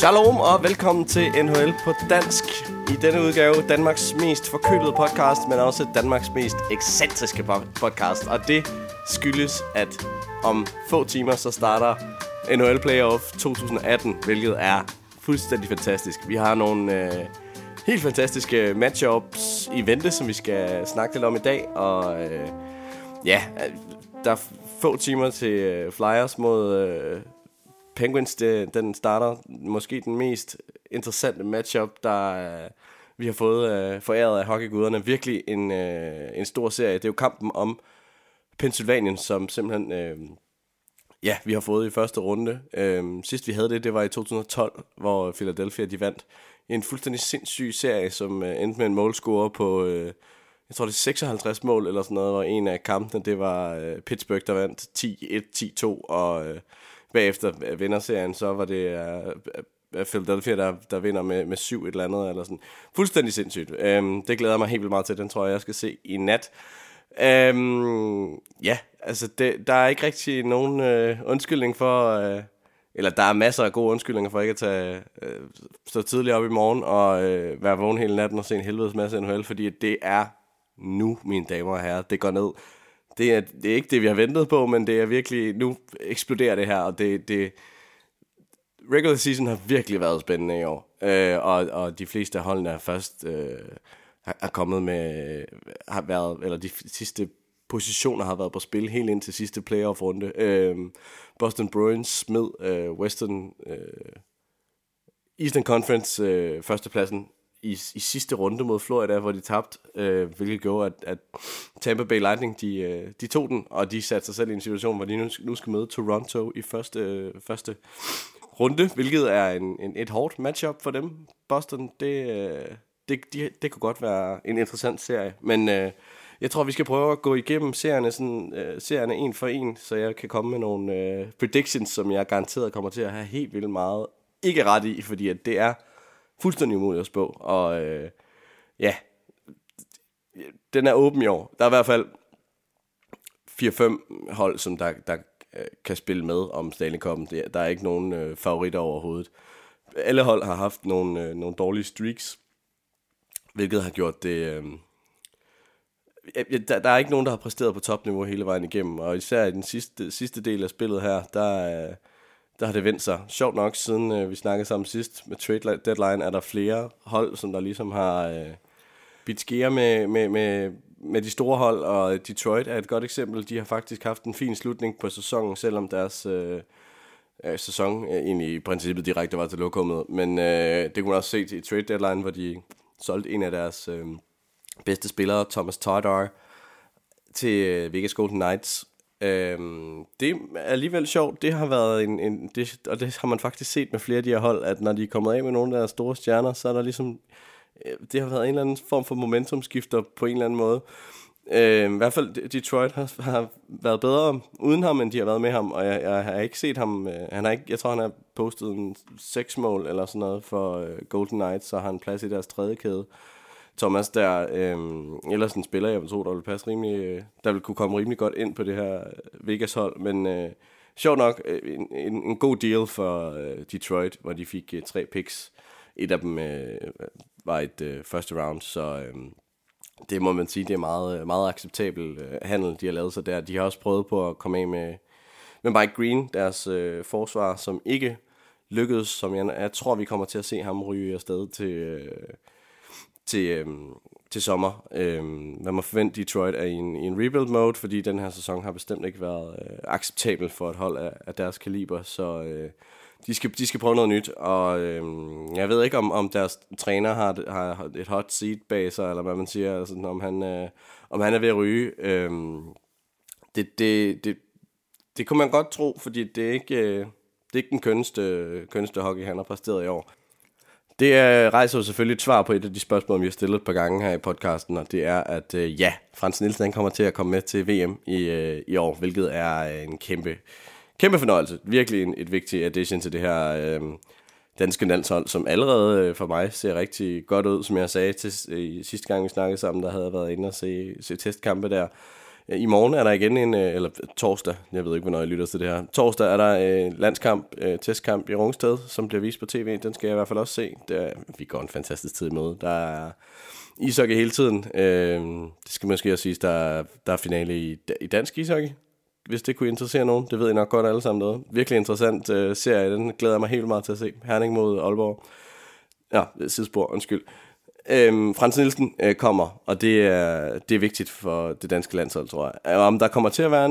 Shalom og velkommen til NHL på dansk. I denne udgave Danmarks mest forkølede podcast, men også Danmarks mest ekscentriske podcast. Og det skyldes, at om få timer så starter NHL Playoff 2018, hvilket er fuldstændig fantastisk. Vi har nogle helt fantastiske matchups i vente, som vi skal snakke lidt om i dag. Og der er få timer til Flyers mod Penguins. Den starter måske den mest interessante matchup, der vi har fået foræret af hockeyguderne. Virkelig en stor serie. Det er jo kampen om Pennsylvanien, som simpelthen vi har fået i første runde. Sidst vi havde det var i 2012, hvor Philadelphia de vandt en fuldstændig sindssyg serie, som endte med en målscore på jeg tror det er 56 mål eller sådan noget, og en af kampene det var Pittsburgh, der vandt 10-1, 10-2, og bagefter vinderserien, så var det Philadelphia, der vinder med 7 et eller andet, eller sådan. Fuldstændig sindssygt. Det glæder mig helt vildt meget til. Den tror jeg skal se i nat. Der er ikke rigtig nogen undskyldning for, eller der er masser af gode undskyldninger for ikke at tage, stå tidligt op i morgen og være vågen hele natten og se en helvedes masse NHL, fordi det er nu, mine damer og herrer. Det går ned. Det er ikke det, vi har ventet på, men det er virkelig, nu eksploderer det her, og regular season har virkelig været spændende i år, og de fleste af holdene er først de sidste positioner har været på spil helt ind til sidste playoff-runde. Boston Bruins smed Eastern Conference førstepladsen I sidste runde mod Florida, hvor de tabte, hvilket gjorde, at Tampa Bay Lightning, de tog den, og de satte sig selv i en situation, hvor de nu skal møde Toronto i første runde, hvilket er et hårdt matchup for dem. Boston, det kunne godt være en interessant serie, men jeg tror, vi skal prøve at gå igennem serierne en for en, så jeg kan komme med nogle predictions, som jeg garanteret kommer til at have helt vildt meget ikke ret i, fordi at det er fuldstændig umuligt at spå, og den er åben i år. Der er i hvert fald 4-5 hold, som der kan spille med om Stanley Cup'en. Der er ikke nogen favoritter overhovedet. Alle hold har haft nogle dårlige streaks, hvilket har gjort det... Der er ikke nogen, der har præsteret på topniveau hele vejen igennem, og især i den sidste del af spillet her, der har det vendt sig. Sjovt nok, siden vi snakkede sammen sidst med Trade Deadline, er der flere hold, som der ligesom har bidt skære med de store hold, og Detroit er et godt eksempel. De har faktisk haft en fin slutning på sæsonen, selvom deres sæson egentlig i princippet direkte var til lokummet. Men det kunne man også se i Trade Deadline, hvor de solgte en af deres bedste spillere, Thomas Tatar, til Vegas Golden Knights. Det er alligevel sjovt. Det har været og det har man faktisk set med flere af de her hold, at når de er kommet af med nogle af deres store stjerner, så er der ligesom, det har været en eller anden form for momentumskifter på en eller anden måde. I hvert fald Detroit har været bedre uden ham, end de har været med ham. Og jeg har ikke set ham. Jeg tror han har postet en 6 mål eller sådan noget for Golden Knights, så har han plads i deres tredje kæde. Thomas der, ellers en spiller, jeg tror, der ville passe rimelig, der ville kunne komme rimelig godt ind på det her Vegas-hold, men sjovt nok, en god deal for Detroit, hvor de fik 3 picks. Et af dem var et første round, så det må man sige, det er meget, meget acceptabel handel, de har lavet sig der. De har også prøvet på at komme af med Mike Green, deres forsvar, som ikke lykkedes, som jeg tror, vi kommer til at se ham ryge afsted til sommer. Man må forvente, Detroit er i en rebuild mode, fordi den her sæson har bestemt ikke været acceptabel for et hold af deres kaliber, så de skal prøve noget nyt, og jeg ved ikke, om deres træner har et hot seat bag sig, eller hvad man siger, altså, om han er ved at ryge. Det kunne man godt tro, fordi det er ikke den kønneste hockey, han har præsteret i år. Det rejser jo selvfølgelig et svar på et af de spørgsmål, vi har stillet et par gange her i podcasten, og det er, at Frans Nielsen han kommer til at komme med til VM i år, hvilket er en kæmpe, kæmpe fornøjelse. Virkelig et vigtigt addition til det her danske landshold, som allerede for mig ser rigtig godt ud, som jeg sagde sidste gang, vi snakkede sammen, der havde jeg været inde og se testkampe der. I morgen er der igen en, eller torsdag, jeg ved ikke, hvornår jeg lytter til det her. Torsdag er der landskamp, testkamp i Rungsted, som bliver vist på tv. Den skal jeg i hvert fald også se. Vi går en fantastisk tid med. Der er ishockey hele tiden. Det skal måske også siges, der er finale i dansk ishockey, hvis det kunne interessere nogen. Det ved I nok godt alle sammen noget. Virkelig interessant serie, den glæder jeg mig helt meget til at se. Herning mod Aalborg. Ja, sidespor, undskyld. Frans Nielsen kommer, og det er vigtigt for det danske landshold, tror jeg. Om der kommer til at være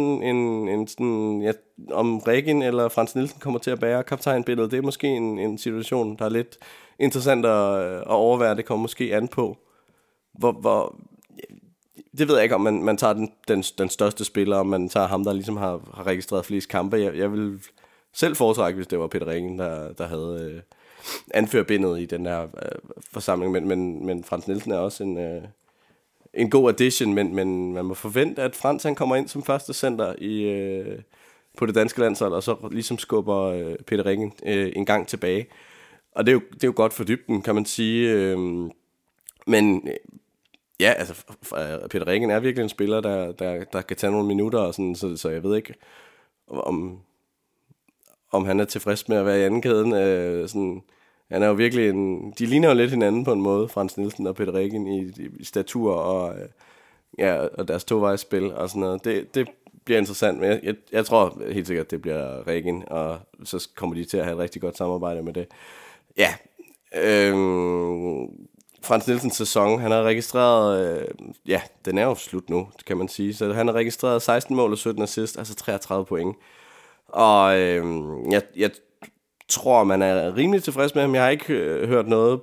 en sådan, ja, om Regin eller Frans Nielsen kommer til at bære kaptajnbilledet, det er måske en situation, der er lidt interessant at overvære. Det kommer måske an på, hvor det ved jeg ikke, om man tager den største spiller, om man tager ham, der ligesom har registreret flest kampe. Jeg vil selv foretrække, hvis det var Peter Regin, der havde anførbindet i den her forsamling, men Frans Nielsen er også en god addition, men man må forvente, at Frans han kommer ind som første center på det danske landshold, og så ligesom skubber Peter Regin en gang tilbage. Og det er jo godt for dybden, kan man sige. Men ja, altså Peter Regin er virkelig en spiller, der kan tage nogle minutter, og sådan, så jeg ved ikke, om han er tilfreds med at være i anden kæden. Sådan, han er jo virkelig de ligner jo lidt hinanden på en måde, Frans Nielsen og Peter Regin i statur og, ja, og deres tovejsspil og sådan noget. Det bliver interessant, men jeg tror helt sikkert, at det bliver Regin, og så kommer de til at have et rigtig godt samarbejde med det. Ja, Frans Nielsens sæson, han har registreret, ja, den er jo slut nu, kan man sige, så han har registreret 16 mål og 17 assist, altså 33 point. Og jeg tror, man er rimelig tilfreds med ham. Jeg har ikke hørt noget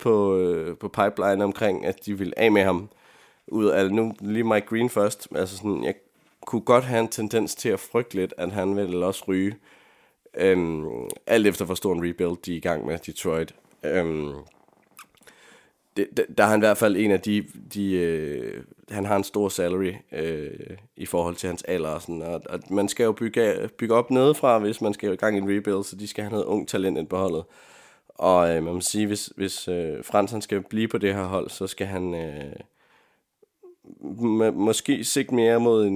på Pipeline omkring, at de vil af med ham. Ud af nu lige Mike Green først. Altså sådan, jeg kunne godt have en tendens til at frygte lidt, at han vil også ryge. Alt efter hvor stor en rebuild de er i gang med Detroit. Der er han i hvert fald en af han har en stor salary i forhold til hans alder og sådan, og man skal jo bygge op nedefra, hvis man skal i gang i en rebuild, så de skal have noget ung talent ind på holdet. Og man må sige, hvis Frans han skal blive på det her hold, så skal han måske sigte mere mod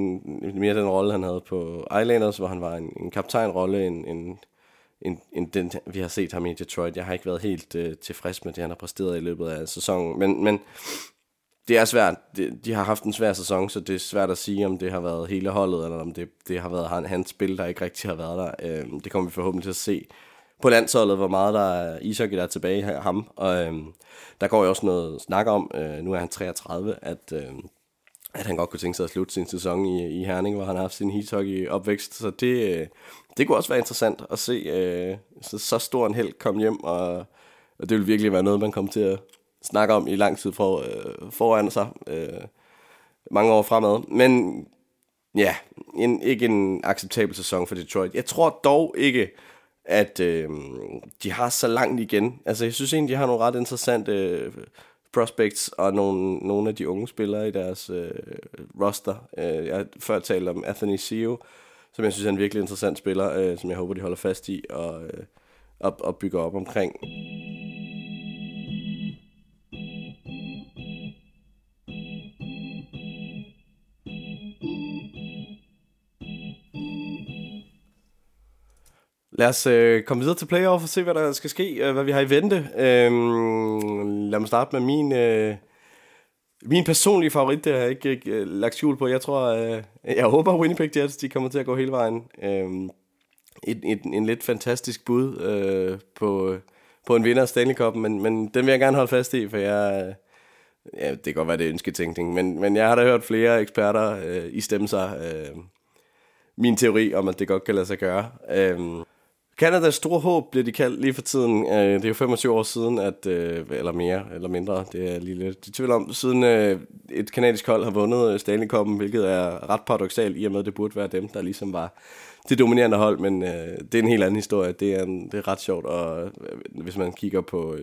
mere den rolle, han havde på Islanders, hvor han var en kaptajnrolle, end den, vi har set ham i Detroit. Jeg har ikke været helt tilfreds med det, han har præsteret i løbet af sæsonen, men det er svært. De har haft en svær sæson, så det er svært at sige, om det har været hele holdet, eller om det har været hans spil, der ikke rigtig har været der. Det kommer vi forhåbentlig til at se på landsholdet, hvor meget der er ishockey, der er tilbage af ham. Og der går jo også noget snak om, nu er han 33, at han godt kunne tænke sig at slutte sin sæson i Herning, hvor han har haft sin ishockey-opvækst. Så det kunne også være interessant at se så stor en held komme hjem, og det vil virkelig være noget, man kommer til at snakke om i lang tid foran sig, mange år fremad. Men ja, ikke en acceptabel sæson for Detroit. Jeg tror dog ikke, at de har så langt igen. Altså jeg synes egentlig, de har nogle ret interessante prospects og nogle af de unge spillere i deres roster. Jeg har før talt om Anthony Seo, som jeg synes er en virkelig interessant spiller, som jeg håber, de holder fast i og bygger op omkring. Lad os komme videre til playoff og se, hvad der skal ske, hvad vi har i vente. Lad mig starte med min personlige favorit, det har jeg ikke lagt skjul på. Jeg tror, jeg håber Winnipeg Jets, de kommer til at gå hele vejen. En lidt fantastisk bud på en vinder af Stanley Cup, men den vil jeg gerne holde fast i, for jeg... Ja, det kan godt være, det er ønsketænkning, men jeg har da hørt flere eksperter istemme sig min teori om, at det godt kan lade sig gøre. Kanadas store håb bliver de kaldt lige for tiden. Det er jo 25 år siden, at, eller mere eller mindre, det er lige lidt i tvivl om, siden et kanadisk hold har vundet Stanley Cup'en, hvilket er ret paradoksalt, i og med, at det burde være dem, der ligesom var det dominerende hold, men det er en helt anden historie. Det er ret sjovt, og hvis man kigger på...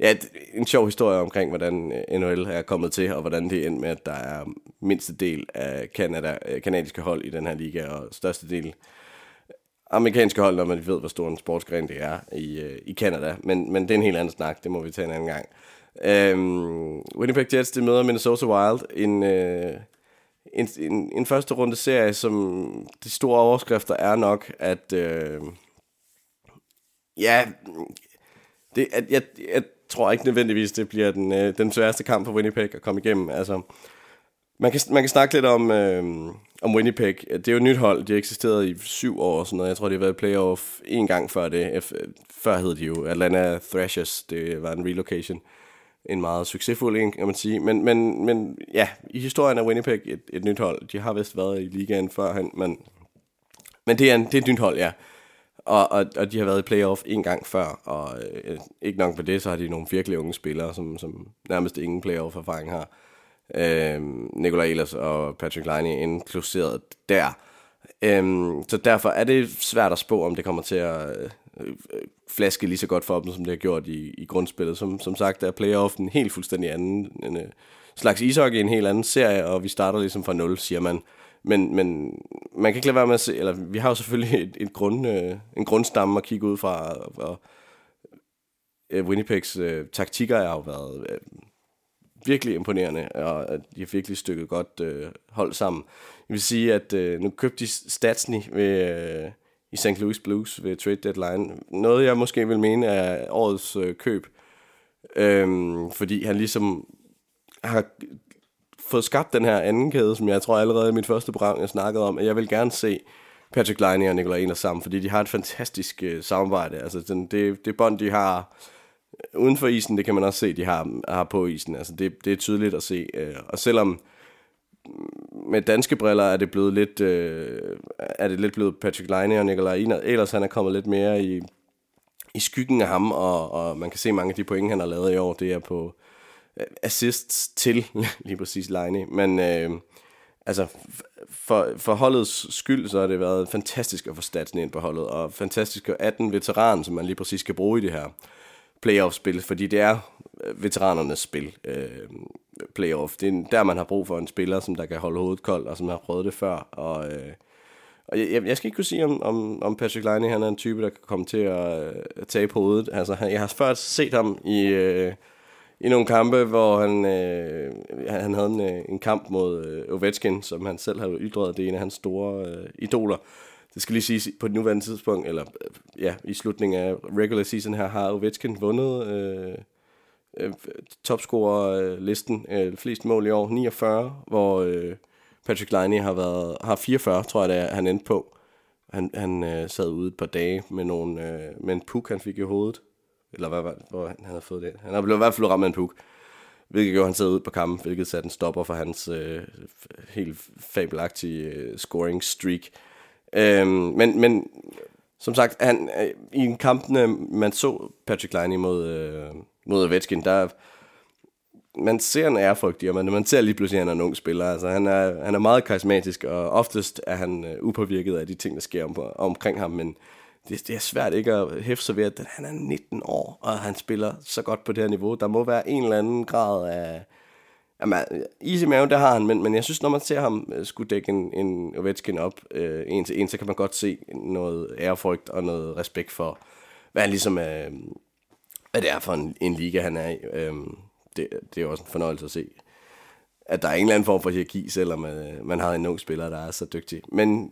Ja, en sjov historie omkring, hvordan NHL er kommet til, og hvordan det endte med, at der er mindste del af kanadiske hold i den her liga, og største del amerikanske hold, når man ved, hvor stor en sportsgren det er i Canada. Men det er en helt anden snak, det må vi tage en anden gang. Winnipeg Jets, det møder Minnesota Wild, en første runde serie, som de store overskrifter er nok, at jeg tror ikke nødvendigvis, det bliver den sværeste kamp for Winnipeg at komme igennem. Altså, man kan snakke lidt om Winnipeg. Det er jo et nyt hold. De har eksisteret i 7 år og sådan noget. Jeg tror, de har været i playoff en gang før det. Før hed de jo Atlanta Thrashers. Det var en relocation. En meget succesfuld en, kan man sige. Men ja, i historien er Winnipeg et nyt hold. De har vist været i ligaen førhen, men det er et nyt hold, ja. Og de har været i playoff en gang før, og ikke nok på det, så har de nogle virkelig unge spillere, som nærmest ingen playoff-erfaring har. Nikolaj Ehlers og Patrik Laine inkluderet der. Så derfor er det svært at spå, om det kommer til at flaske lige så godt for dem, som det har gjort i grundspillet. Som sagt er playoff en helt fuldstændig anden en slags ishockey, en helt anden serie, og vi starter ligesom fra 0, siger man. Men man kan ikke lade være med at se, eller vi har jo selvfølgelig en grundstamme at kigge ud fra, og Winnipegs taktikker har jo været virkelig imponerende, og de har virkelig stykket godt hold sammen. Jeg vil sige, at nu købte de Stastny i St. Louis Blues ved Trade Deadline. Noget, jeg måske vil mene er årets køb, fordi han ligesom har fået skabt den her anden kæde, som jeg tror allerede i mit første program, jeg snakkede om, at jeg vil gerne se Patrik Laine og Nikolaj Ehlers sammen, fordi de har et fantastisk samarbejde. Altså det bånd, de har uden for isen, det kan man også se, de har på isen. Altså det er tydeligt at se. Og selvom med danske briller er det blevet lidt, Patrik Laine og Nikolaj Ehlers, han er kommet lidt mere i skyggen af ham, og man kan se mange af de point, han har lavet i år, det er på assists til lige præcis Laine, men altså for holdets skyld, så har det været fantastisk at få Statsen ind på holdet, og fantastisk at 18 veteraner, som man lige præcis skal bruge i det her playoff-spil, fordi det er veteranernes spil, playoff. Det er der, man har brug for en spiller, som der kan holde hovedet koldt, og som har prøvet det før, og jeg skal ikke kunne sige, om Patrik Laine, han er en type, der kan komme til at tage på hovedet. Altså, jeg har før set ham i nogle kampe, hvor han havde en kamp mod Ovechkin, som han selv havde ytret, det er en af hans store idoler. Det skal lige siges, på det nuværende tidspunkt, eller ja, i slutningen af regular season her, har Ovechkin vundet topscorerlisten, flest mål i år, 49, hvor Patrik Laine har 44, tror jeg, da han endte på. Han sad ude et par dage med en puk, han fik i hovedet. Eller hvad var det, hvor han havde fået det? Han blev i hvert fald ramt med en puk, hvilket gjorde, han sad ud på kampen, hvilket satte en stopper for hans helt fabelagtige scoring streak. Men som sagt, han, i en kampene, man så Patrik Laine mod Ovechkin, der man ser en ærefrygt, og man ser lige pludselig, at han er en ung spiller. Altså, han er meget karismatisk, og oftest er han upåvirket af de ting, der sker omkring ham, men det er svært ikke at hæfte sig ved, at han er 19 år, og han spiller så godt på det her niveau. Der må være en eller anden grad af... Jamen, is i maven, der har han, men jeg synes, når man ser ham skulle dække en Ovechkin op en til en, så kan man godt se noget ærefrygt og noget respekt for, hvad han ligesom hvad det er for en liga, han er i. Det er også en fornøjelse at se, at der er en eller anden form for hierarki, selvom man har en ung spiller, der er så dygtig. Men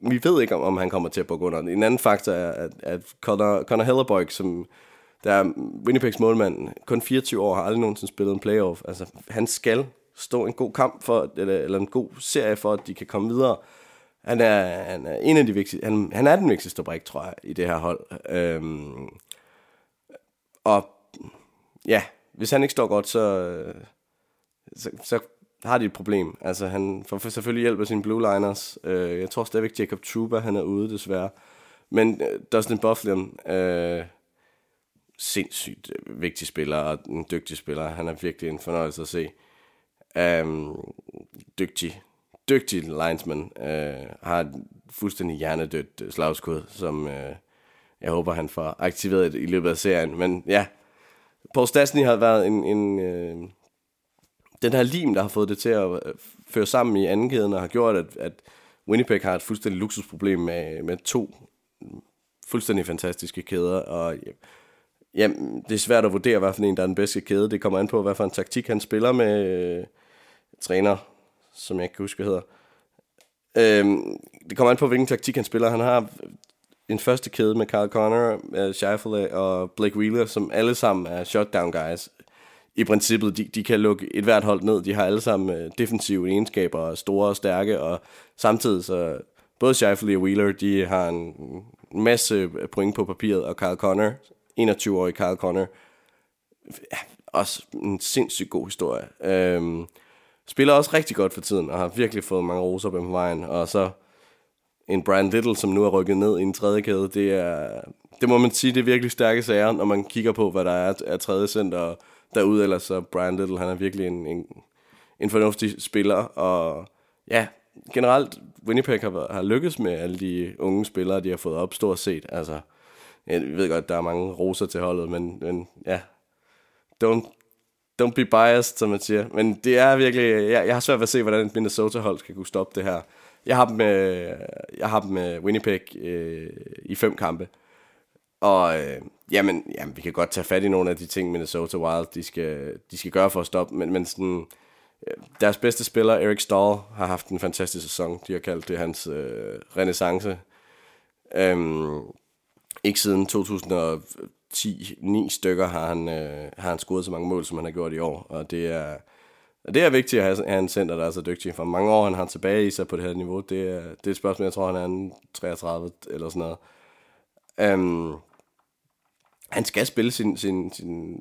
vi ved ikke, om han kommer til at bukke under. En anden faktor er, at Connor Helleborg, som der er Winnipegs målmand, kun 24 år, har aldrig nogensinde spillet en playoff. Altså, han skal stå en god kamp for, eller en god serie for, at de kan komme videre. Han er en af de vigtigste. Han er den vigtigste brik, tror jeg, i det her hold. Og ja, hvis han ikke står godt, så har de et problem. Altså, han får selvfølgelig hjælp af sine blue liners. Jeg tror stadigvæk Jacob Trouba, han er ude desværre. Men Dustin Byfuglien, sindssygt vigtig spiller og en dygtig spiller. Han er virkelig en fornøjelse at se. Dygtig linesman. Har et fuldstændig hjernedødt slagskud, som jeg håber, han får aktiveret i løbet af serien. Men ja, Paul Stastny har været den her lim, der har fået det til at føre sammen i anden kæden, og har gjort, at Winnipeg har et fuldstændig luksusproblem med to fuldstændig fantastiske kæder, og ja, det er svært at vurdere, hvad for en, der er den bedste kæde. Det kommer an på, hvad for en taktik han spiller med. Træner som jeg ikke kan huske, hvad hedder. Det kommer an på, hvilken taktik han spiller. Han har en første kæde med Kyle Connor, Scheifele og Blake Wheeler, som alle sammen er shutdown guys. I princippet, de kan lukke et hvert hold ned. De har alle sammen defensive egenskaber, store og stærke, og samtidig så både Scheifele og Wheeler, de har en masse point på papiret, og Kyle Connor, 21-årig Kyle Connor, også en sindssygt god historie. Spiller også rigtig godt for tiden, og har virkelig fået mange roser på vejen, og så en Brian Little, som nu er rykket ned i en tredje kæde, det må man sige, det er virkelig stærke sager, når man kigger på, hvad der er af tredje center derude, ellers så Brian Little, han er virkelig en fornuftig spiller, og ja, generelt, Winnipeg har lykkes med alle de unge spillere, de har fået op stort set. Altså, jeg ved godt, der er mange roser til holdet, men ja, don't be biased, som man siger. Men det er virkelig, jeg har svært ved at se, hvordan Minnesota-hold skal kunne stoppe det her. Jeg har dem med Winnipeg i 5 kampe. Og jamen, vi kan godt tage fat i nogle af de ting, Minnesota Wild, de skal gøre for at stoppe, men sådan... Deres bedste spiller, Eric Stahl, har haft en fantastisk sæson. De har kaldt det hans renaissance. Ikke siden 2010, 9 stykker har han scoret så mange mål, som han har gjort i år. Og det er vigtigt at have en center, der er så dygtig. For mange år, han har tilbage i sig på det her niveau. Det er et spørgsmål, jeg tror, han er en 33 eller sådan noget. Han skal spille sin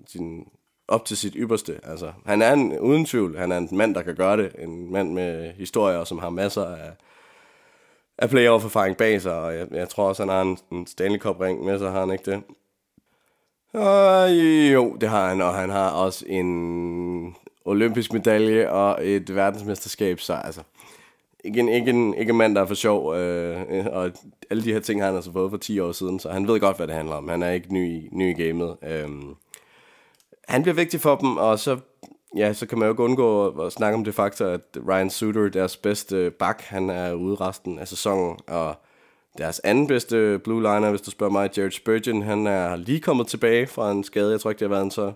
op til sit ypperste. Altså, han er uden tvivl, han er en mand, der kan gøre det. En mand med historier, som har masser af playoff-erfaring bag sig, og jeg tror også, han har en Stanley Cup-ring med sig, har han ikke det? Jo, det har han, og han har også en olympisk medalje og et verdensmesterskab, så altså, ikke en mand, der er for sjov, og alle de her ting har han altså fået for 10 år siden, så han ved godt, hvad det handler om. Han er ikke ny i gamet. Han bliver vigtig for dem, og så kan man jo ikke undgå at snakke om det faktor, at Ryan Suter, deres bedste back, han er ude resten af sæsonen, og deres anden bedste blue liner, hvis du spørger mig, Jared Spurgeon, han er lige kommet tilbage fra en skade. Jeg tror ikke, det har været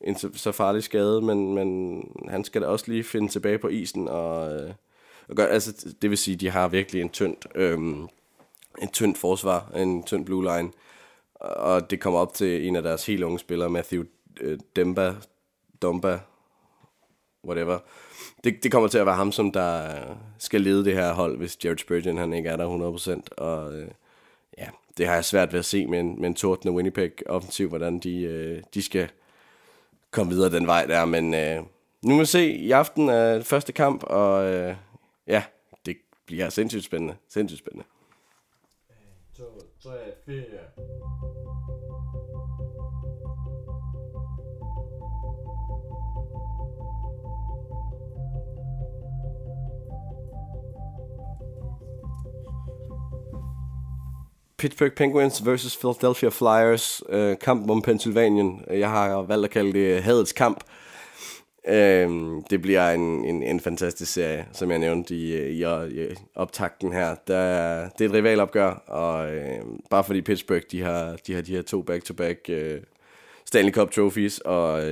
en så farlig skade, men han skal da også lige finde tilbage på isen, og gør, altså, det vil sige, de har virkelig en tynd forsvar, en tynd blue line, og det kommer op til en af deres helt unge spillere, Matthew Dumba, whatever. Det kommer til at være ham, som der skal lede det her hold, hvis Jared Spurgeon han ikke er der 100%. Og ja, det har jeg svært ved at se med en tordende Winnipeg offensiv, hvordan de skal komme videre den vej der. Men nu må vi se i aften første kamp, og ja, det bliver sindssygt spændende. Sindssygt spændende. 1, 2, 3, 4... Pittsburgh Penguins versus Philadelphia Flyers, kampen om Pennsylvanien. Jeg har valgt at kalde det hadets kamp. Det bliver en fantastisk serie, som jeg nævnte i optakten her. Det er et rivalopgør, og bare fordi Pittsburgh de har de her 2 back-to-back Stanley Cup trophies, og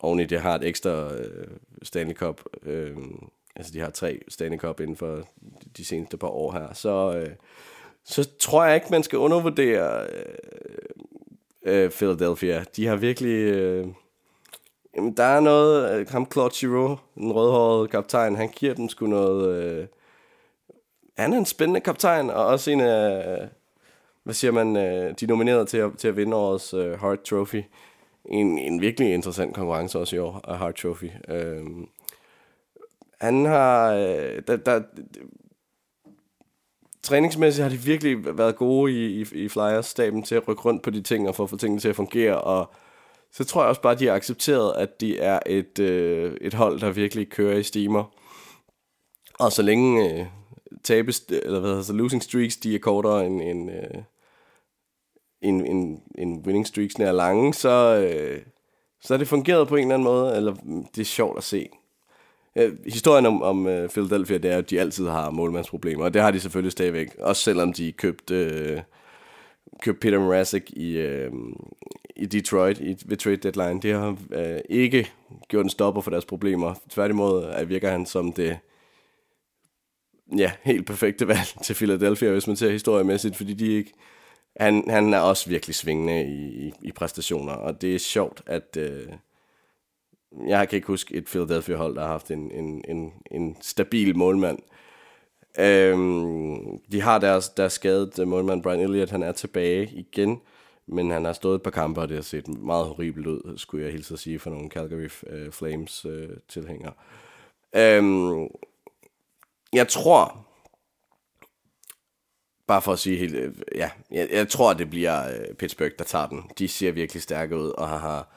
oveni det har et ekstra Stanley Cup. Altså de har 3 Stanley Cup inden for de seneste par år her, så tror jeg ikke, man skal undervurdere Philadelphia. De har virkelig... Jamen, der er noget... Ham Claude Giroux, den rødhårede kaptajn, han giver dem sgu noget... Han er en spændende kaptajn, og også en af... Hvad siger man? De nominerede til at vinde årets Hart Trophy. En virkelig interessant konkurrence også i år af Hart Trophy. Han har... Træningsmæssigt har de virkelig været gode i Flyers-staben til at rykke rundt på de ting og få tingene til at fungere, og så tror jeg også bare, at de har accepteret, at de er et hold, der virkelig kører i stimer. Og så længe losing streaks, de er kortere end winning streaksene er lange, så er det fungeret på en eller anden måde, eller det er sjovt at se. Historien om Philadelphia, det er, at de altid har målmandsproblemer, og det har de selvfølgelig stadigvæk, også selvom de købte Peter Mrazek i i Detroit ved Trade Deadline. Det har ikke gjort en stopper for deres problemer. Tværtimod virker han som det helt perfekte valg til Philadelphia, hvis man ser historiemæssigt, fordi de ikke... Han er også virkelig svingende i præstationer, og det er sjovt, at... Jeg kan ikke huske et Philadelphia-hold, der har haft en stabil målmand. De har deres skadede målmand, Brian Elliott, han er tilbage igen, men han har stået et par kampe, og det har set meget horribelt ud, skulle jeg hilse at sige, for nogle Calgary Flames-tilhængere. Jeg tror, bare for at sige helt... jeg tror, det bliver Pittsburgh, der tager den. De ser virkelig stærke ud, og har...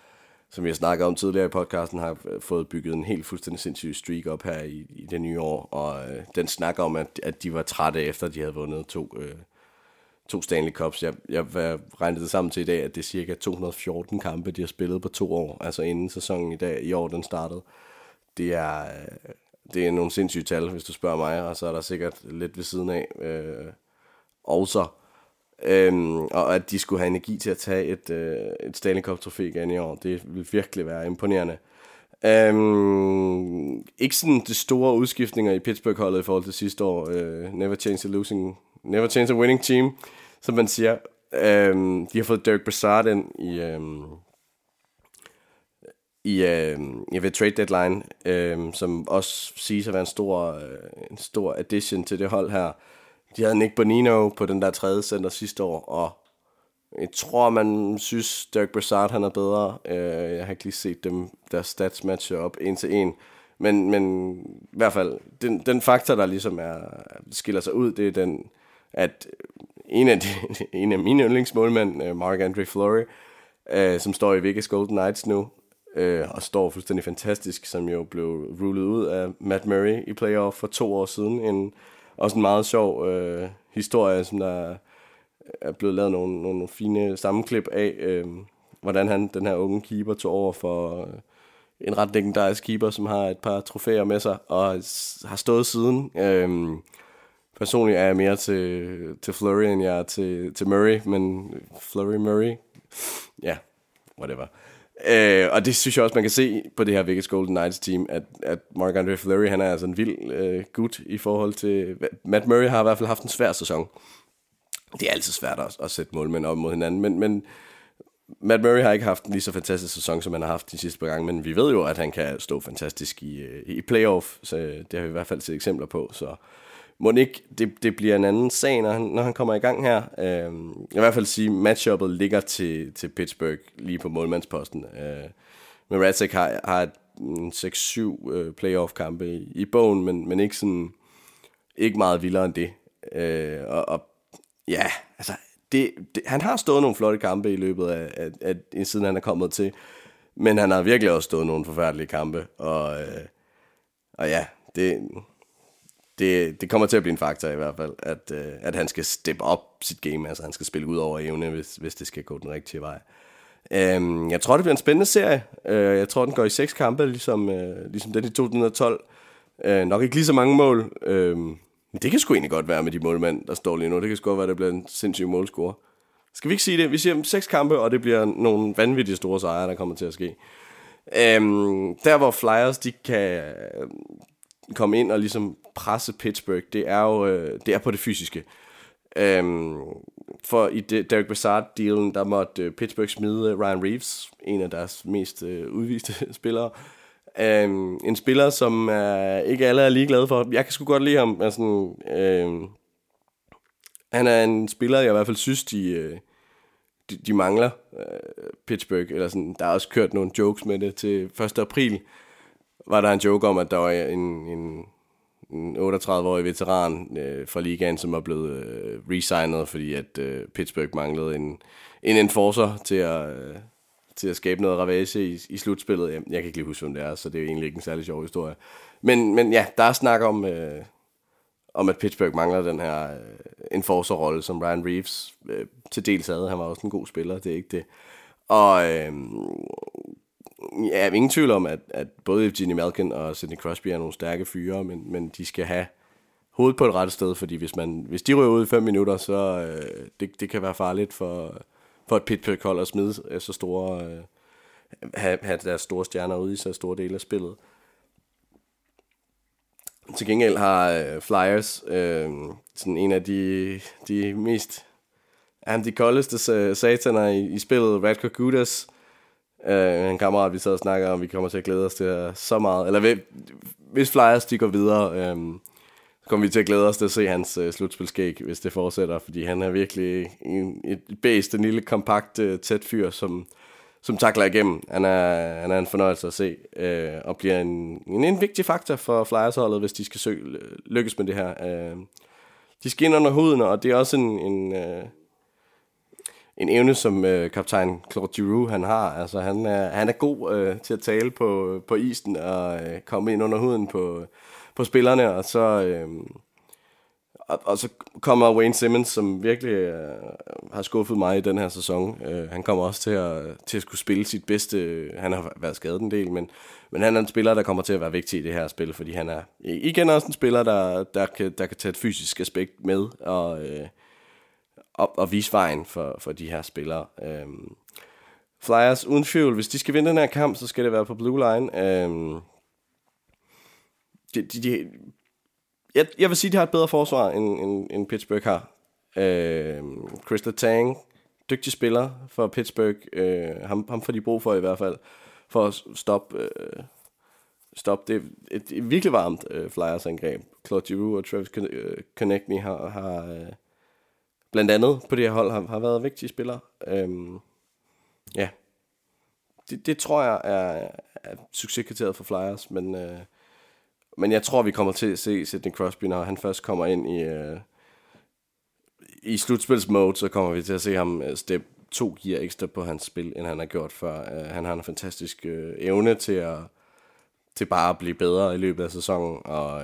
Som jeg snakkede om tidligere i podcasten, har fået bygget en helt fuldstændig sindssyg streak op her i det nye år, og den snakker om, at de var trætte efter, at de havde vundet to Stanley Cups. Jeg regnede det sammen til i dag, at det er cirka 214 kampe, de har spillet på 2 år, altså inden sæsonen i år, den startede. Det er nogle sindssyge tal, hvis du spørger mig, og så er der sikkert lidt ved siden af også. Og at de skulle have energi til at tage et Stanley Cup trofæ igen i år, det ville virkelig være imponerende. Ikke sådan de store udskiftninger i Pittsburgh-holdet i forhold til sidste år. Never change a winning team, som man siger. De har fået Derek Brassard ind ved Trade Deadline, som også siges at være en stor addition til det hold her. De havde Nick Bonino på den der 3. center sidste år, og jeg tror, man synes, Derek Brassard, han er bedre. Jeg har ikke lige set deres stats matcher op 1-1. Men i hvert fald, den faktor, der ligesom skiller sig ud, det er den, at en af mine yndlingsmålmænd, Marc-Andre Fleury, som står i Vegas Golden Knights nu, og står fuldstændig fantastisk, som jo blev rulet ud af Matt Murray i playoff for 2 år siden, også en meget sjov historie, som der er blevet lavet nogle fine sammenklip af, hvordan han, den her unge keeper, tog over for en ret legendarisk keeper, som har et par trofæer med sig, og har stået siden. Personligt er jeg mere til Fleury, end jeg er til Murray, men Fleury-Murray, whatever. Og det synes jeg også, man kan se på det her Vegas Golden Knights team, at Marc-Andre Fleury, han er altså en vild gut i forhold til... Matt Murray har i hvert fald haft en svær sæson. Det er altid svært at sætte målmænd op mod hinanden, men Matt Murray har ikke haft en lige så fantastisk sæson, som han har haft de sidste par gange, men vi ved jo, at han kan stå fantastisk i playoff, så det har vi i hvert fald set eksempler på, så... Monique, det bliver en anden sag, når han kommer i gang her. Jeg vil i hvert fald sige, at matchuppet ligger til Pittsburgh lige på målmandsposten. Men Ratzak har et 6-7 playoff-kampe i bogen, men ikke meget vildere end det. Han har stået nogle flotte kampe i løbet af siden han er kommet til, men han har virkelig også stået nogle forfærdelige kampe, Det kommer til at blive en faktor i hvert fald, at han skal steppe op sit game, altså han skal spille ud over evne, hvis det skal gå den rigtige vej. Jeg tror, det bliver en spændende serie. Jeg tror, den går i 6 kampe, ligesom den i 2012. Nok ikke lige så mange mål. Men det kan sgu egentlig godt være med de målmænd, der står lige nu. Det kan sgu godt være, at det bliver en sindssyg målscorer. Skal vi ikke sige det? Vi siger 6 kampe, og det bliver nogle vanvittige store sejre, der kommer til at ske. Der, hvor Flyers, de kan... komme ind og ligesom presse Pittsburgh, det er jo på det fysiske. For i Derek Brassard-dealen, der måtte Pittsburgh smide Ryan Reeves, en af deres mest udviste spillere. En spiller, som ikke alle er ligeglade for. Jeg kan sgu godt lide ham. Altså, han er en spiller, jeg i hvert fald synes, de mangler Pittsburgh. Eller sådan. Der er også kørt nogle jokes med det til 1. april. Var der en joke om, at der var en 38-årig veteran fra ligaen, som var blevet resignet, fordi at Pittsburgh manglede en enforcer til at skabe noget ravage i slutspillet. Jeg kan ikke lige huske, hvem det er, så det er egentlig ikke en særlig sjov historie. Men ja, der er snak om at Pittsburgh mangler den her enforcer-rolle, som Ryan Reeves til dels havde. Han var også en god spiller, det er ikke det. Og... jeg er ingen tvivl om, at både Evgeny Malkin og Sidney Crosby er nogle stærke fyre, men de skal have hovedet på et rette sted, fordi hvis de ryger ud i 5 minutter, så det kan være farligt for for et Pittsburgh-hold at smide så store, have deres store stjerner ude i så store dele af spillet. Til gengæld har Flyers sådan en af de mest de koldeste sataner i spillet, Radko Gudas, en kammerat vi sad og snakker om, vi kommer til at glæde os til så meget, eller hvis Flyers de går videre, så kommer vi til at glæde os til at se hans slutspilskæg, hvis det fortsætter, fordi han er virkelig et bæst, en lille kompakt tæt fyr, som takler igennem. Han er en fornøjelse at se, og bliver en vigtig faktor for Flyers-holdet, hvis de skal lykkes med det her. De skal ind under huden, og det er også en evne, som kaptajn Claude Giroux han har. Altså, han er god til at tale på isen og komme ind under huden på spillerne, og så kommer Wayne Simmons, som virkelig har skuffet mig i den her sæson. Han kommer også til at skulle spille sit bedste. Han har været skadet en del, men han er en spiller, der kommer til at være vigtig i det her spil, fordi han er igen også en spiller, der kan tage et fysisk aspekt med og vise vejen for de her spillere. Flyers uden tvivl, hvis de skal vinde den her kamp, så skal det være på Blue Line. Jeg vil sige, de har et bedre forsvar, end Pittsburgh har. Chris Letang, dygtig spiller for Pittsburgh. Ham får de brug for i hvert fald, for at stoppe det. Et virkelig varmt Flyers-angreb. Claude Giroux og Travis Konecny har blandt andet på det her hold har været vigtige spillere. Ja. Det tror jeg er succeskriteriet for Flyers, men jeg tror, vi kommer til at se Sidney Crosby, når han først kommer ind i slutspilsmode, så kommer vi til at se ham steppe 2 gear ekstra på hans spil, end han har gjort før. Han har en fantastisk evne til bare at blive bedre i løbet af sæsonen, og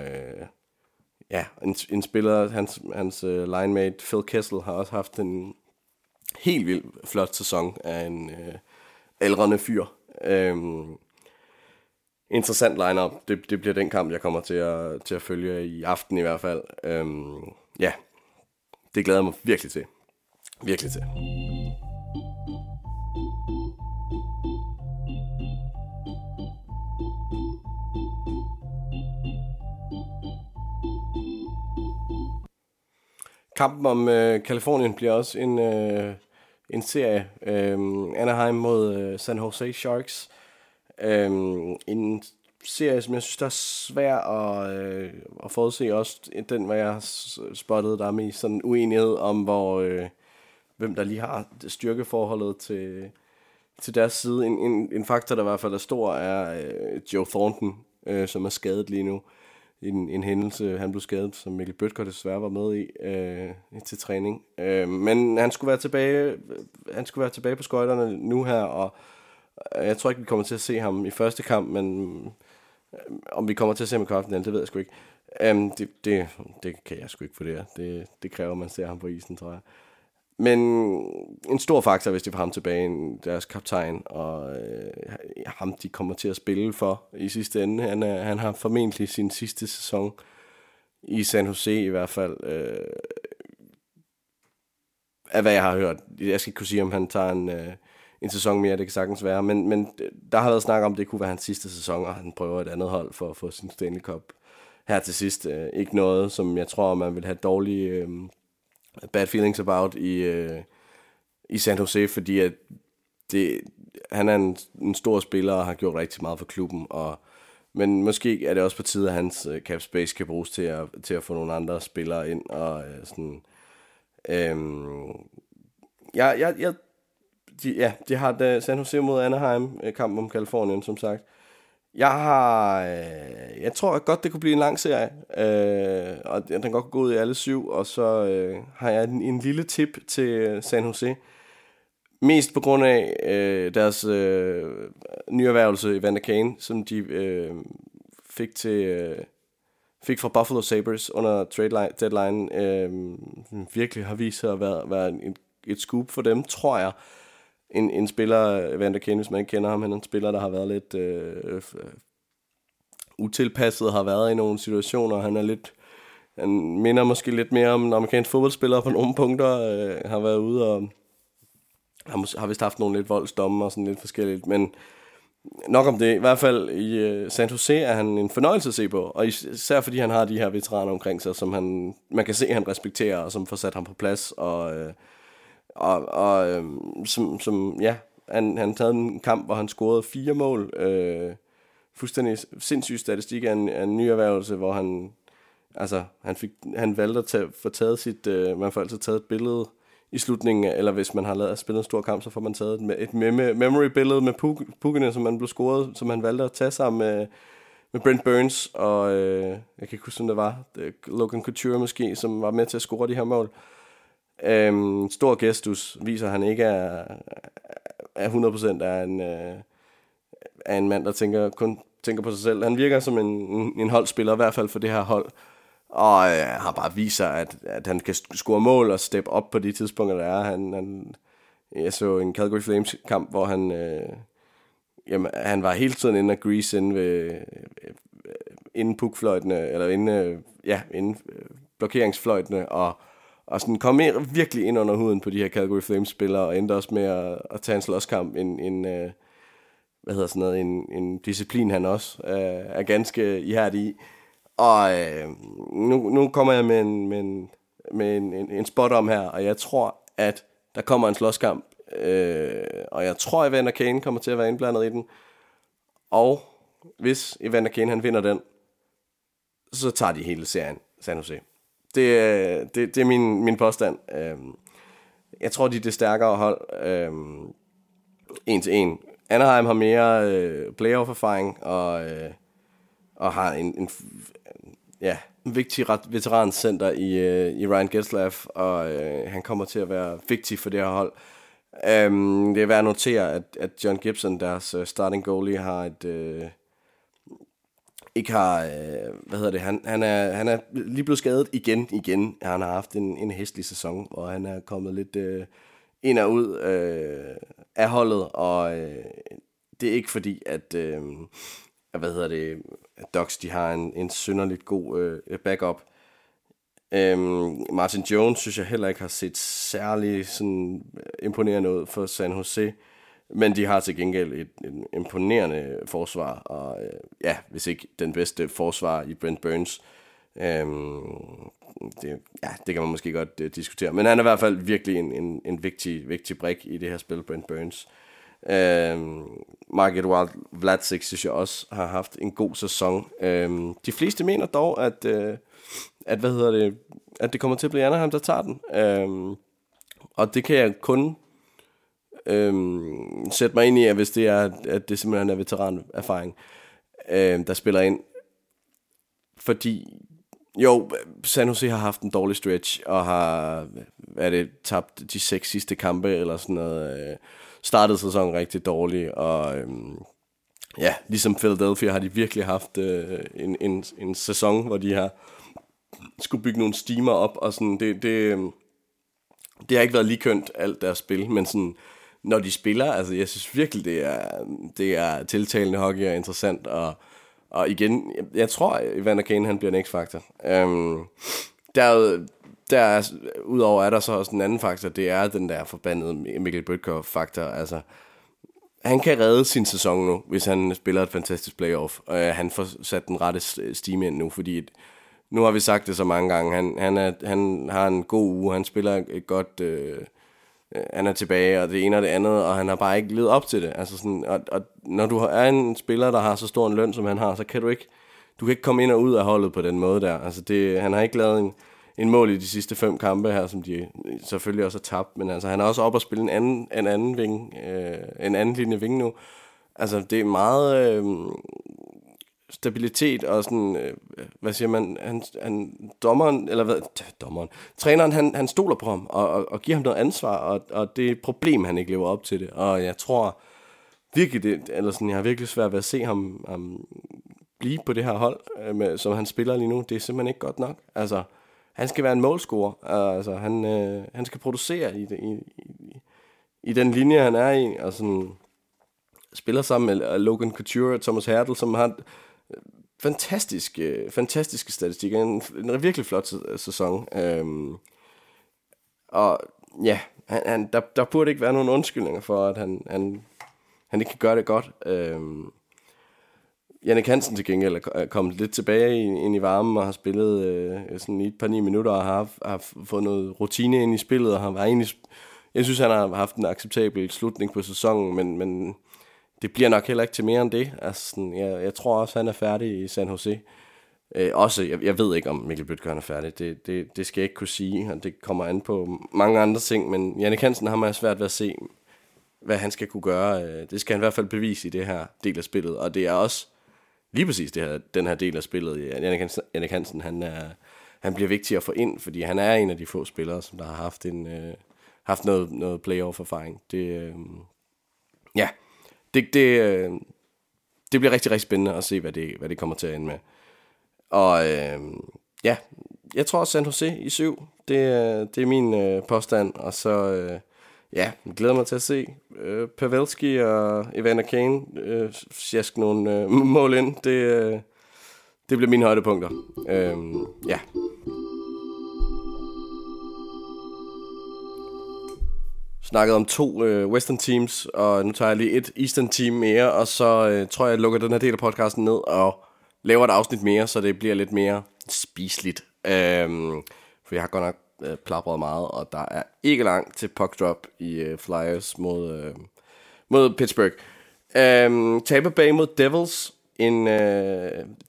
en spiller, hans linemate Phil Kessel, har også haft en helt vildt flot sæson af en aldrende fyr. Interessant lineup. Det bliver den kamp, jeg kommer til at følge i aften i hvert fald. Det glæder jeg mig virkelig til. Virkelig til. Kampen om Californien bliver også en serie. Anaheim mod San Jose Sharks. En serie, som jeg synes, der er svær at forudse, også den, hvor jeg har spottet, der er mest sådan uenighed om, hvem der lige har styrkeforholdet til deres side. En faktor, der i hvert fald er stor, er Joe Thornton, som er skadet lige nu. En hændelse, han blev skadet, som Mikkel Bødker desværre var med i til træning. Men han skulle være tilbage på skøjterne nu her, og jeg tror ikke, vi kommer til at se ham i første kamp, men om vi kommer til at se ham i kampen, det ved jeg sgu ikke. Det kan jeg sgu ikke vurdere. Det kræver, man ser ham på isen, tror jeg. Men en stor faktor, hvis de får ham tilbage, deres kaptajn, og ham, de kommer til at spille for i sidste ende. Han har formentlig sin sidste sæson i San Jose i hvert fald. Af hvad jeg har hørt. Jeg skal ikke kunne sige, om han tager en sæson mere, det kan sagtens være, men der har været snak om, det kunne være hans sidste sæson, og han prøver et andet hold for at få sin Stanley Cup her til sidst. Ikke noget, som jeg tror, man vil have dårlige bad feelings about i San Jose, fordi at han er en stor spiller og har gjort rigtig meget for klubben, men måske er det også på tide, at hans cap space kan bruges til at få nogle andre spillere ind, og de har San Jose mod Anaheim, kampen om Californien, som sagt. Jeg tror godt, det kunne blive en lang serie, og den kan godt gå ud i alle 7, og så har jeg en lille tip til San Jose. Mest på grund af deres nyerhvervelse, Evander Kane, som de fik fra Buffalo Sabres under Trade Deadline, virkelig har vist sig at være et scoop for dem, tror jeg. En spiller, Evander Kane, hvis man ikke kender ham, han er en spiller, der har været lidt utilpasset, har været i nogle situationer, han minder måske lidt mere om en amerikansk fodboldspiller på nogle punkter, har været ude og har vist haft nogle lidt voldsdomme og sådan lidt forskelligt, men nok om det. I hvert fald i San Jose er han en fornøjelse at se på, og især fordi han har de her veteraner omkring sig, som han, man kan se, han respekterer, og som får sat ham på plads, og som ja, han taget en kamp, hvor han scorede 4 mål. Fuldstændig sindssyg statistik af en ny erhvervelse, hvor han, altså, han valgte at få taget sit, man får altid taget et billede i slutningen, eller hvis man har lavet at spille en stor kamp, så får man taget et memory-billede med pukkene, som man blev scoret, som han valgte at tage sammen med Brent Burns, og jeg kan ikke huske, om det var Logan Couture måske, som var med til at score de her mål. Stor gestus viser, at han ikke er 100% af en mand, der kun tænker på sig selv. Han virker som en holdspiller, i hvert fald for det her hold, og har bare vist sig, at han kan score mål og steppe op på de tidspunkter, der er. Jeg så en Calgary Flames-kamp, hvor han var hele tiden inde og grease inden pukfløjtene, eller inden blokeringsfløjtene, og sådan kom virkelig ind under huden på de her Calgary Flames-spillere, og endte også med at tage en slåskamp, en disciplin han også er ganske ihærdig i. Og nu kommer jeg med en spot om her, og jeg tror, at der kommer en slåskamp, og jeg tror, Evander Kane kommer til at være indblandet i den. Og hvis Evander Kane han vinder den, så tager de hele serien, San Jose. Det er min påstand. Jeg tror, de er det stærkere hold, 1-1. Anaheim har mere playoff-erfaring, og har en vigtig veterancenter i Ryan Getzlaf, og han kommer til at være vigtig for det her hold. Det er værd at notere, at John Gibson, deres starting goalie, har et han er lige blevet skadet igen. Han har haft en hæslig sæson, og han er kommet lidt ind og ud af holdet, og det er ikke fordi, at Ducks, de har en synderligt god backup. Martin Jones synes jeg heller ikke har set særlig sådan imponerende ud for San Jose, men de har til gengæld et imponerende forsvar, og hvis ikke den bedste forsvar i Brent Burns. Det kan man måske godt diskutere, men han er i hvert fald virkelig en vigtig brik i det her spil, Brent Burns. Mark Edward Vlasic synes jeg også har haft en god sæson. De fleste mener dog, at det kommer til at blive Anaheim, der tager den. Og det kan jeg kun sætte mig ind i, hvis det er, at det simpelthen er veteranerfaring, der spiller ind. Fordi jo, San Jose har haft en dårlig stretch, og har tabt de 6 sidste kampe eller sådan noget, startede sæsonen rigtig dårligt, og ligesom Philadelphia har de virkelig haft en sæson, hvor de har skulle bygge nogle stimer op, og sådan, det har ikke været lige kønt alt deres spil, men sådan, når de spiller, altså jeg synes virkelig, det er tiltalende hockey og interessant, og igen, jeg tror, Evander Kane, han bliver en X-faktor. Udover er der så også en anden faktor, det er den der forbandede Mikkel Bødker-faktor. Altså, han kan redde sin sæson nu, hvis han spiller et fantastisk playoff, og han får sat den rette stime ind nu, fordi nu har vi sagt det så mange gange, han har en god uge, han spiller et godt, han er tilbage, og det ene og det andet, og han har bare ikke levet op til det. Altså sådan, og når du er en spiller, der har så stor en løn, som han har, så kan du kan ikke komme ind og ud af holdet på den måde der. Altså han har ikke lavet en mål i de sidste 5 kampe her, som de selvfølgelig også har tabt, men altså, han er også oppe at spille en anden linje ving nu. Altså, det er meget stabilitet og sådan, hvad siger man, træneren, han stoler på ham og giver ham noget ansvar, og det er et problem, han ikke lever op til det, og jeg tror virkelig jeg har virkelig svært ved at se ham blive på det her hold, som han spiller lige nu. Det er simpelthen ikke godt nok, altså. Han skal være en målscorer, altså han skal producere i den linje, han er i, og sådan spiller sammen med Logan Couture og Thomas Hertel, som har fantastiske statistikker, en virkelig flot sæson, og ja, der burde ikke være nogen undskyldninger for, at han ikke kan gøre det godt. Jannik Hansen til gengæld er kommet lidt tilbage ind i varmen og har spillet sådan i et par 9 minutter og har fået noget rutine ind i spillet, og har egentlig, jeg synes, han har haft en acceptabel slutning på sæsonen, men det bliver nok heller ikke til mere end det. Altså, sådan, jeg tror også, han er færdig i San Jose. Jeg ved ikke, om Mikkel Bødtgøren er færdig. Det skal jeg ikke kunne sige, og det kommer an på mange andre ting, men Jannik Hansen har meget svært ved at se, hvad han skal kunne gøre. Det skal han i hvert fald bevise i det her del af spillet, og det er også lige præcis den her del af spillet. Jannik Hansen, han bliver vigtig at få ind, fordi han er en af de få spillere, som der har haft haft noget playoff-erfaring. Det bliver rigtig, rigtig spændende at se, hvad det kommer til at ende med. Og jeg tror også San Jose i 7. Det er min påstand. Og så jeg glæder mig til at se Pavelski og Evander Kane sjaske nogle mål ind. Det bliver mine højdepunkter. Snakket om 2 Western teams, og nu tager jeg lige 1 Eastern team mere, og så tror jeg, jeg lukker den her del af podcasten ned og laver et afsnit mere, så det bliver lidt mere spiseligt. For jeg har godt nok plapret meget, og der er ikke langt til puck drop i Flyers mod Pittsburgh. Tampa Bay mod Devils,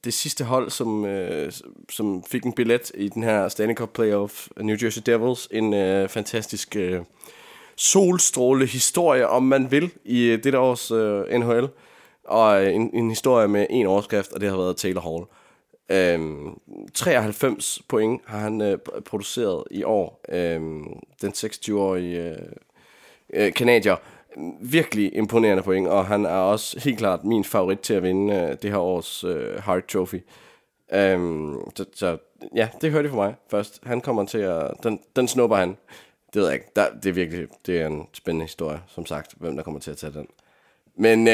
det sidste hold, som fik en billet i den her Stanley Cup playoff, New Jersey Devils, en fantastisk solstråle historie, om man vil, i dette års NHL. Og en historie med en overskrift, og det har været Taylor Hall. 93 point har han produceret i år. Den 26-årige kanadier. Virkelig imponerende point, og han er også helt klart min favorit til at vinde det her års Hart Trophy. Det hørte I for mig først. Han kommer til at... Den snupper han. Det ved jeg ikke. Det er virkelig, det er en spændende historie, som sagt, hvem der kommer til at tage den. Men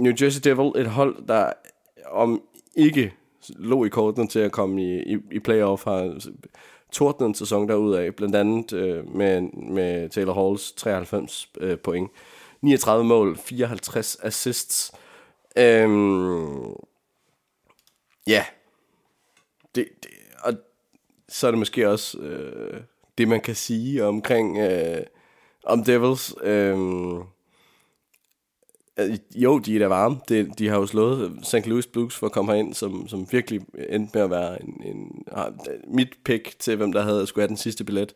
New Jersey Devil, et hold, der om ikke lå i kortene til at komme i playoff, har tordnet en sæson derudaf, blandt andet med Taylor Halls 93 point, 39 mål, 54 assists. Og så er det måske også det, man kan sige omkring om Devils. Jo, de er da varme. De har jo slået St. Louis Blues for at komme herind, som virkelig endte med at være mit pick til, hvem der skulle have den sidste billet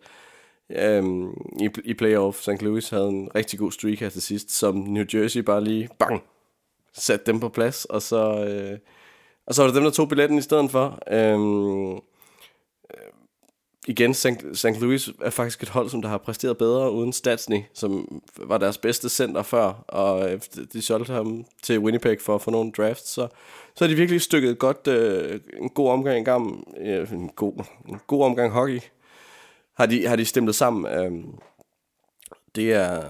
i playoff. St. Louis havde en rigtig god streak her til sidst, som New Jersey bare lige bang satte dem på plads, og så var det dem, der tog billetten i stedet for. Igen, St. Louis er faktisk et hold, som der har præsteret bedre uden Stastny, som var deres bedste center før, og de solgte ham til Winnipeg for at få nogle drafts, så er de virkelig stykket godt, en god omgang en god omgang hockey har de stemlet sammen. Det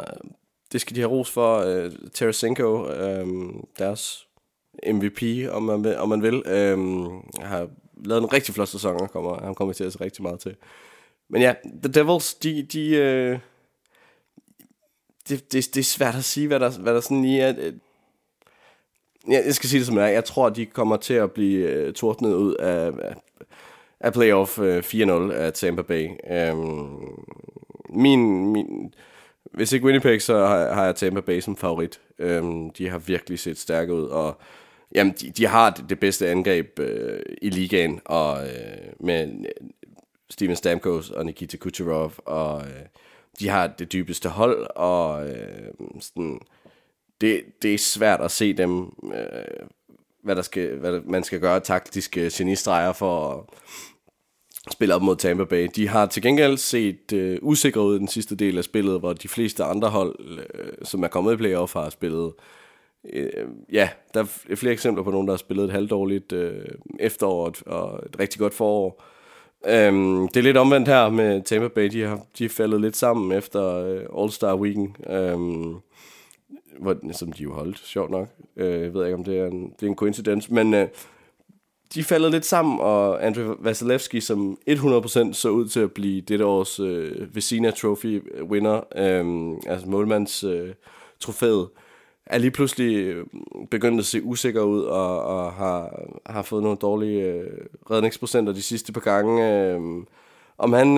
skal de have ros for. Tarasenko, deres MVP, om man vil, har lavet en rigtig flot sæson, og han kommer til at se rigtig meget til. Men ja, The Devils, det er svært at sige, hvad der sådan lige er. Jeg skal sige det som det er. Jeg tror, de kommer til at blive tordnet ud af playoff 4-0 af Tampa Bay. Hvis ikke Winnipeg, så har jeg Tampa Bay som favorit. De har virkelig set stærke ud, og jamen, de har det bedste angreb i ligaen, og med Steven Stamkos og Nikita Kucherov, og de har det dybeste hold, og sådan, det er svært at se dem, hvad man skal gøre taktiske genistreger for at spille op mod Tampa Bay. De har til gengæld set usikre ud i den sidste del af spillet, hvor de fleste andre hold, som er kommet i playoff, har spillet. Ja, der er flere eksempler på nogen, der har spillet et halvdårligt efterår og et rigtig godt forår. Det er lidt omvendt her med Tampa Bay. De er faldet lidt sammen efter All-Star Weekend, som de jo holdt, sjovt nok. Jeg ved ikke, om det er en coincidence, men de faldet lidt sammen, og Andrei Vasilevskiy, som 100% så ud til at blive dette års Vezina Trophy winner, altså målmands trofæet, er lige pludselig begyndt at se usikker ud, og har fået nogle dårlige redningsprocenter de sidste par gange. Om han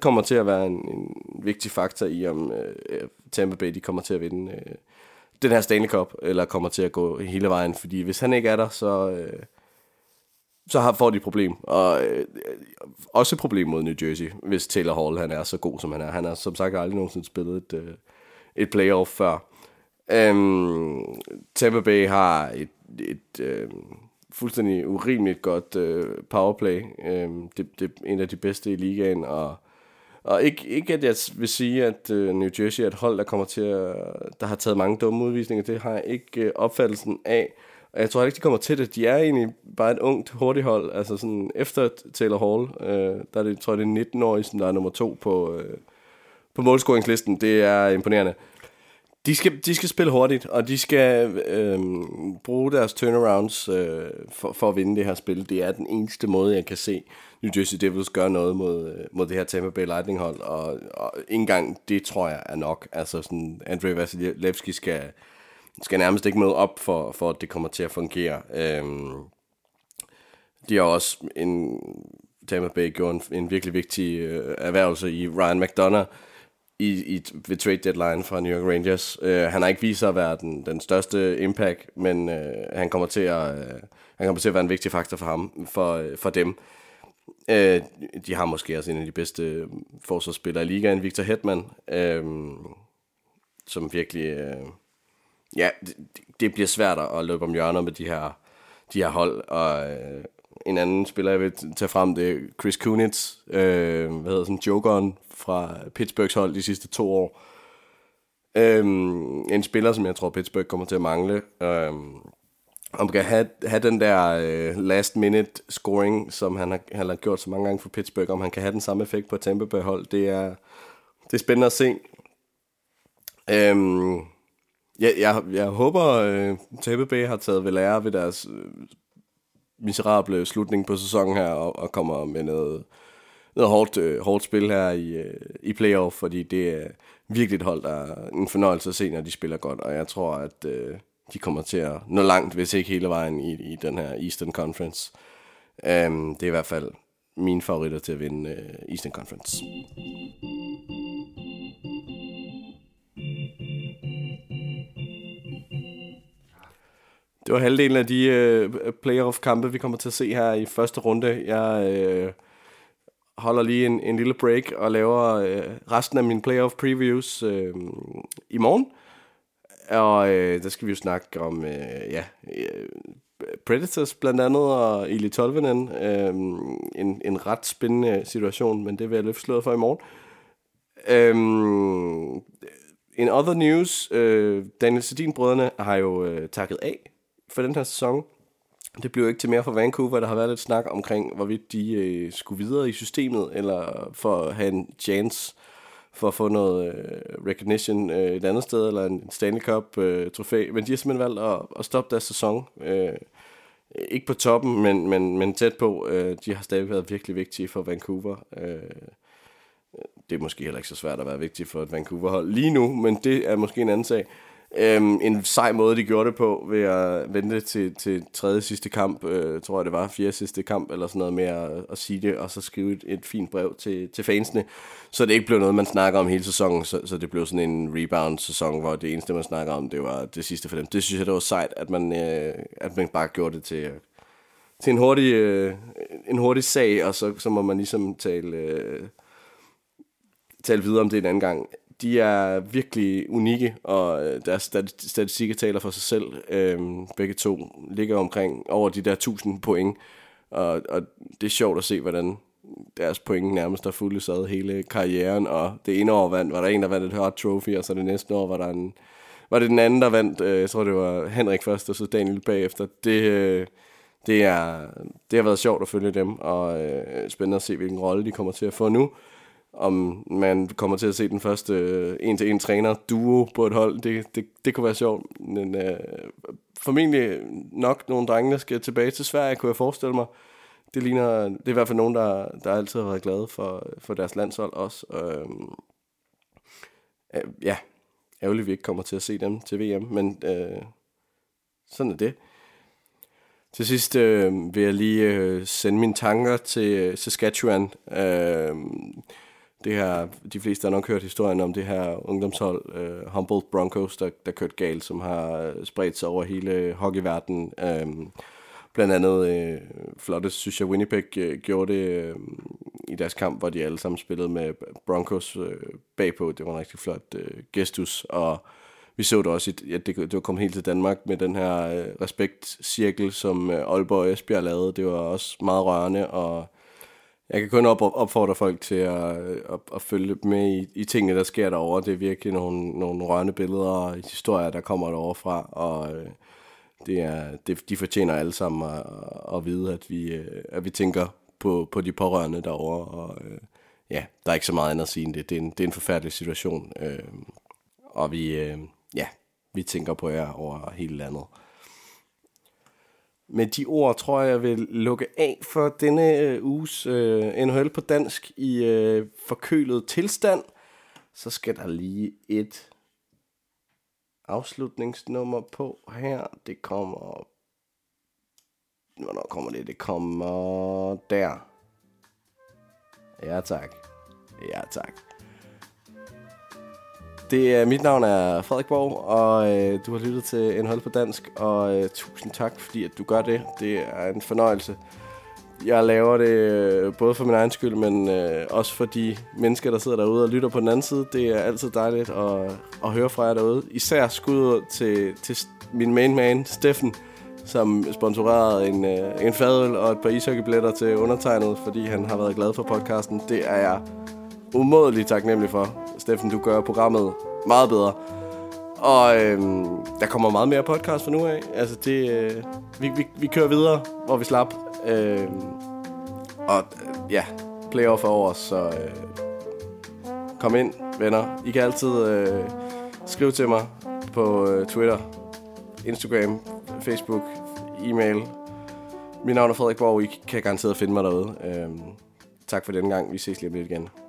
kommer til at være en vigtig faktor i, om Tampa Bay de kommer til at vinde den her Stanley Cup, eller kommer til at gå hele vejen, fordi hvis han ikke er der, så får de et problem, og også et problem mod New Jersey, hvis Taylor Hall han er så god, som han er. Han har som sagt aldrig nogensinde spillet et playoff før. Tampa Bay har et fuldstændig urimeligt godt powerplay. Det er en af de bedste i ligaen, og ikke at jeg vil sige, at New Jersey er et hold, der kommer til at, der har taget mange dumme udvisninger. Det har jeg ikke opfattelsen af. Og jeg tror ikke, de kommer til det. De er egentlig bare et ungt, hurtigt hold. Altså sådan efter Taylor Hall, der er det, tror jeg, det er 19-årige, som der er nummer 2 på målscoringslisten. Det er imponerende. De skal spille hurtigt, og de skal bruge deres turnarounds for at vinde det her spil. Det er den eneste måde, jeg kan se New Jersey Devils gøre noget mod det her Tampa Bay Lightning-hold, og ikke engang det, tror jeg, er nok. Altså sådan, Andrei Vasilevskiy skal nærmest ikke møde op, for at det kommer til at fungere. De har også Tampa Bay gjorde en virkelig vigtig erhvervelse i Ryan McDonagh, ved Trade Deadline fra New York Rangers. Han har ikke vist sig at være den største impact, men han kommer til at være en vigtig faktor for ham, for dem. De har måske også en af de bedste forsvarsspillere i ligaen, Victor Hedman, som virkelig det bliver svært at løbe om hjørner med de her hold. Og en anden spiller, jeg vil tage frem, det er Chris Kunitz, jokeren fra Pittsburghs hold de sidste 2 år. En spiller, som jeg tror, Pittsburgh kommer til at mangle. Om kan have den der last-minute scoring, som han har gjort så mange gange for Pittsburgh, om han kan have den samme effekt på et Tampa Bay hold, det er spændende at se. Jeg håber, Tampa Bay har taget ved lære ved deres miserable slutning på sæsonen her, og kommer med noget hårdt spil her i playoff, fordi det er virkelig et hold, der er en fornøjelse at se, når de spiller godt, og jeg tror, at de kommer til at nå langt, hvis ikke hele vejen i den her Eastern Conference. Det er i hvert fald mine favoritter til at vinde Eastern Conference. Det var halvdelen af de playoff-kampe, vi kommer til at se her i første runde. Jeg holder lige en lille break og laver resten af mine playoff-previews i morgen. Og der skal vi jo snakke om Predators blandt andet og Eli Tolvanen. En ret spændende situation, men det vil jeg løfte sløret for i morgen. In other news, Daniel Sedin-brødrene har jo takket af for den her sæson. Det blev ikke til mere for Vancouver. Der har været lidt snak omkring, hvorvidt de skulle videre i systemet, eller for at have en chance for at få noget recognition et andet sted, eller en Stanley Cup trofæ. Men de har simpelthen valgt at stoppe deres sæson. Ikke på toppen, men tæt på. De har stadig været virkelig vigtige for Vancouver. Det er måske heller ikke så svært at være vigtig for et Vancouver-hold lige nu, men det er måske en anden sag. En sej måde, de gjorde det på, ved at vente til tredje sidste kamp, tror jeg det var, fjerde sidste kamp, eller sådan noget med at sige det, og så skrive et fint brev til fansene, så det ikke blev noget, man snakker om hele sæsonen, så det blev sådan en rebound-sæson, hvor det eneste, man snakker om, det var det sidste for dem. Det synes jeg, det var sejt, at man bare gjorde det til en hurtig sag, og så må man ligesom tale videre om det en anden gang. De er virkelig unikke, og deres statistikker taler for sig selv. Begge to ligger omkring over de der 1000 point, og det er sjovt at se, hvordan deres point nærmest har fuldt hele karrieren, og det ene år var der en, der vandt et Hart Trophy, og så det næste år var det den anden, der vandt. Jeg tror, det var Henrik først, og så Daniel bagefter. Det har været sjovt at følge dem, og spændende at se, hvilken rolle de kommer til at få nu. om man kommer til at se den første en-til-en træner-duo på et hold. Det kunne være sjovt, men formentlig nok nogle drenge, der skal tilbage til Sverige, kunne jeg forestille mig. Det er i hvert fald nogen, der altid har været glade for deres landshold også. Ja, ærgerligt, vi ikke kommer til at se dem til VM, men sådan er det. Til sidst vil jeg lige sende mine tanker til Saskatchewan. Det her, de fleste har nok hørt historien om det her ungdomshold, Humboldt Broncos, der kørte galt, som har spredt sig over hele hockeyverdenen. Blandt andet flotte, synes jeg, Winnipeg gjorde det i deres kamp, hvor de alle sammen spillede med Broncos bagpå. Det var en rigtig flot gestus, og vi så det også, at det var kommet helt til Danmark med den her respektcirkel, som Aalborg og Esbjerg lavede. Det var også meget rørende, og jeg kan kun opfordre folk til at følge med i tingene, der sker derovre. Det er virkelig nogle rørende billeder og historier, der kommer derovre fra, og de fortjener alle sammen at vide, at vi tænker på de pårørende derovre. Og ja, der er ikke så meget andet at sige end det. Det er en forfærdelig situation, og vi tænker på jer over hele landet. Med de ord tror jeg, jeg vil lukke af for denne uges NHL på dansk i forkølet tilstand. Så skal der lige et afslutningsnummer på her. Det kommer... Hvornår kommer det? Det kommer der. Ja tak. Ja tak. Mit navn er Frederik Borg, og du har lyttet til NHL på dansk, og tusind tak, fordi at du gør det. Det er en fornøjelse. Jeg laver det både for min egen skyld, men også for de mennesker, der sidder derude og lytter på den anden side. Det er altid dejligt at høre fra jer derude. Især skud til min mainman, Steffen, som sponsorerede en fadøl og et par ishockeybilletter til undertegnet, fordi han har været glad for podcasten. Det er jeg umådeligt taknemmelig for. Steffen, du gør programmet meget bedre. Og der kommer meget mere podcast fra nu af. Altså vi kører videre, hvor vi slap. Og ja, playoff er over, så kom ind, venner. I kan altid skrive til mig på Twitter, Instagram, Facebook, e-mail. Mit navn er Frederik Borg, I kan garanteret finde mig derude. Tak for denne gang. Vi ses lige om lidt igen.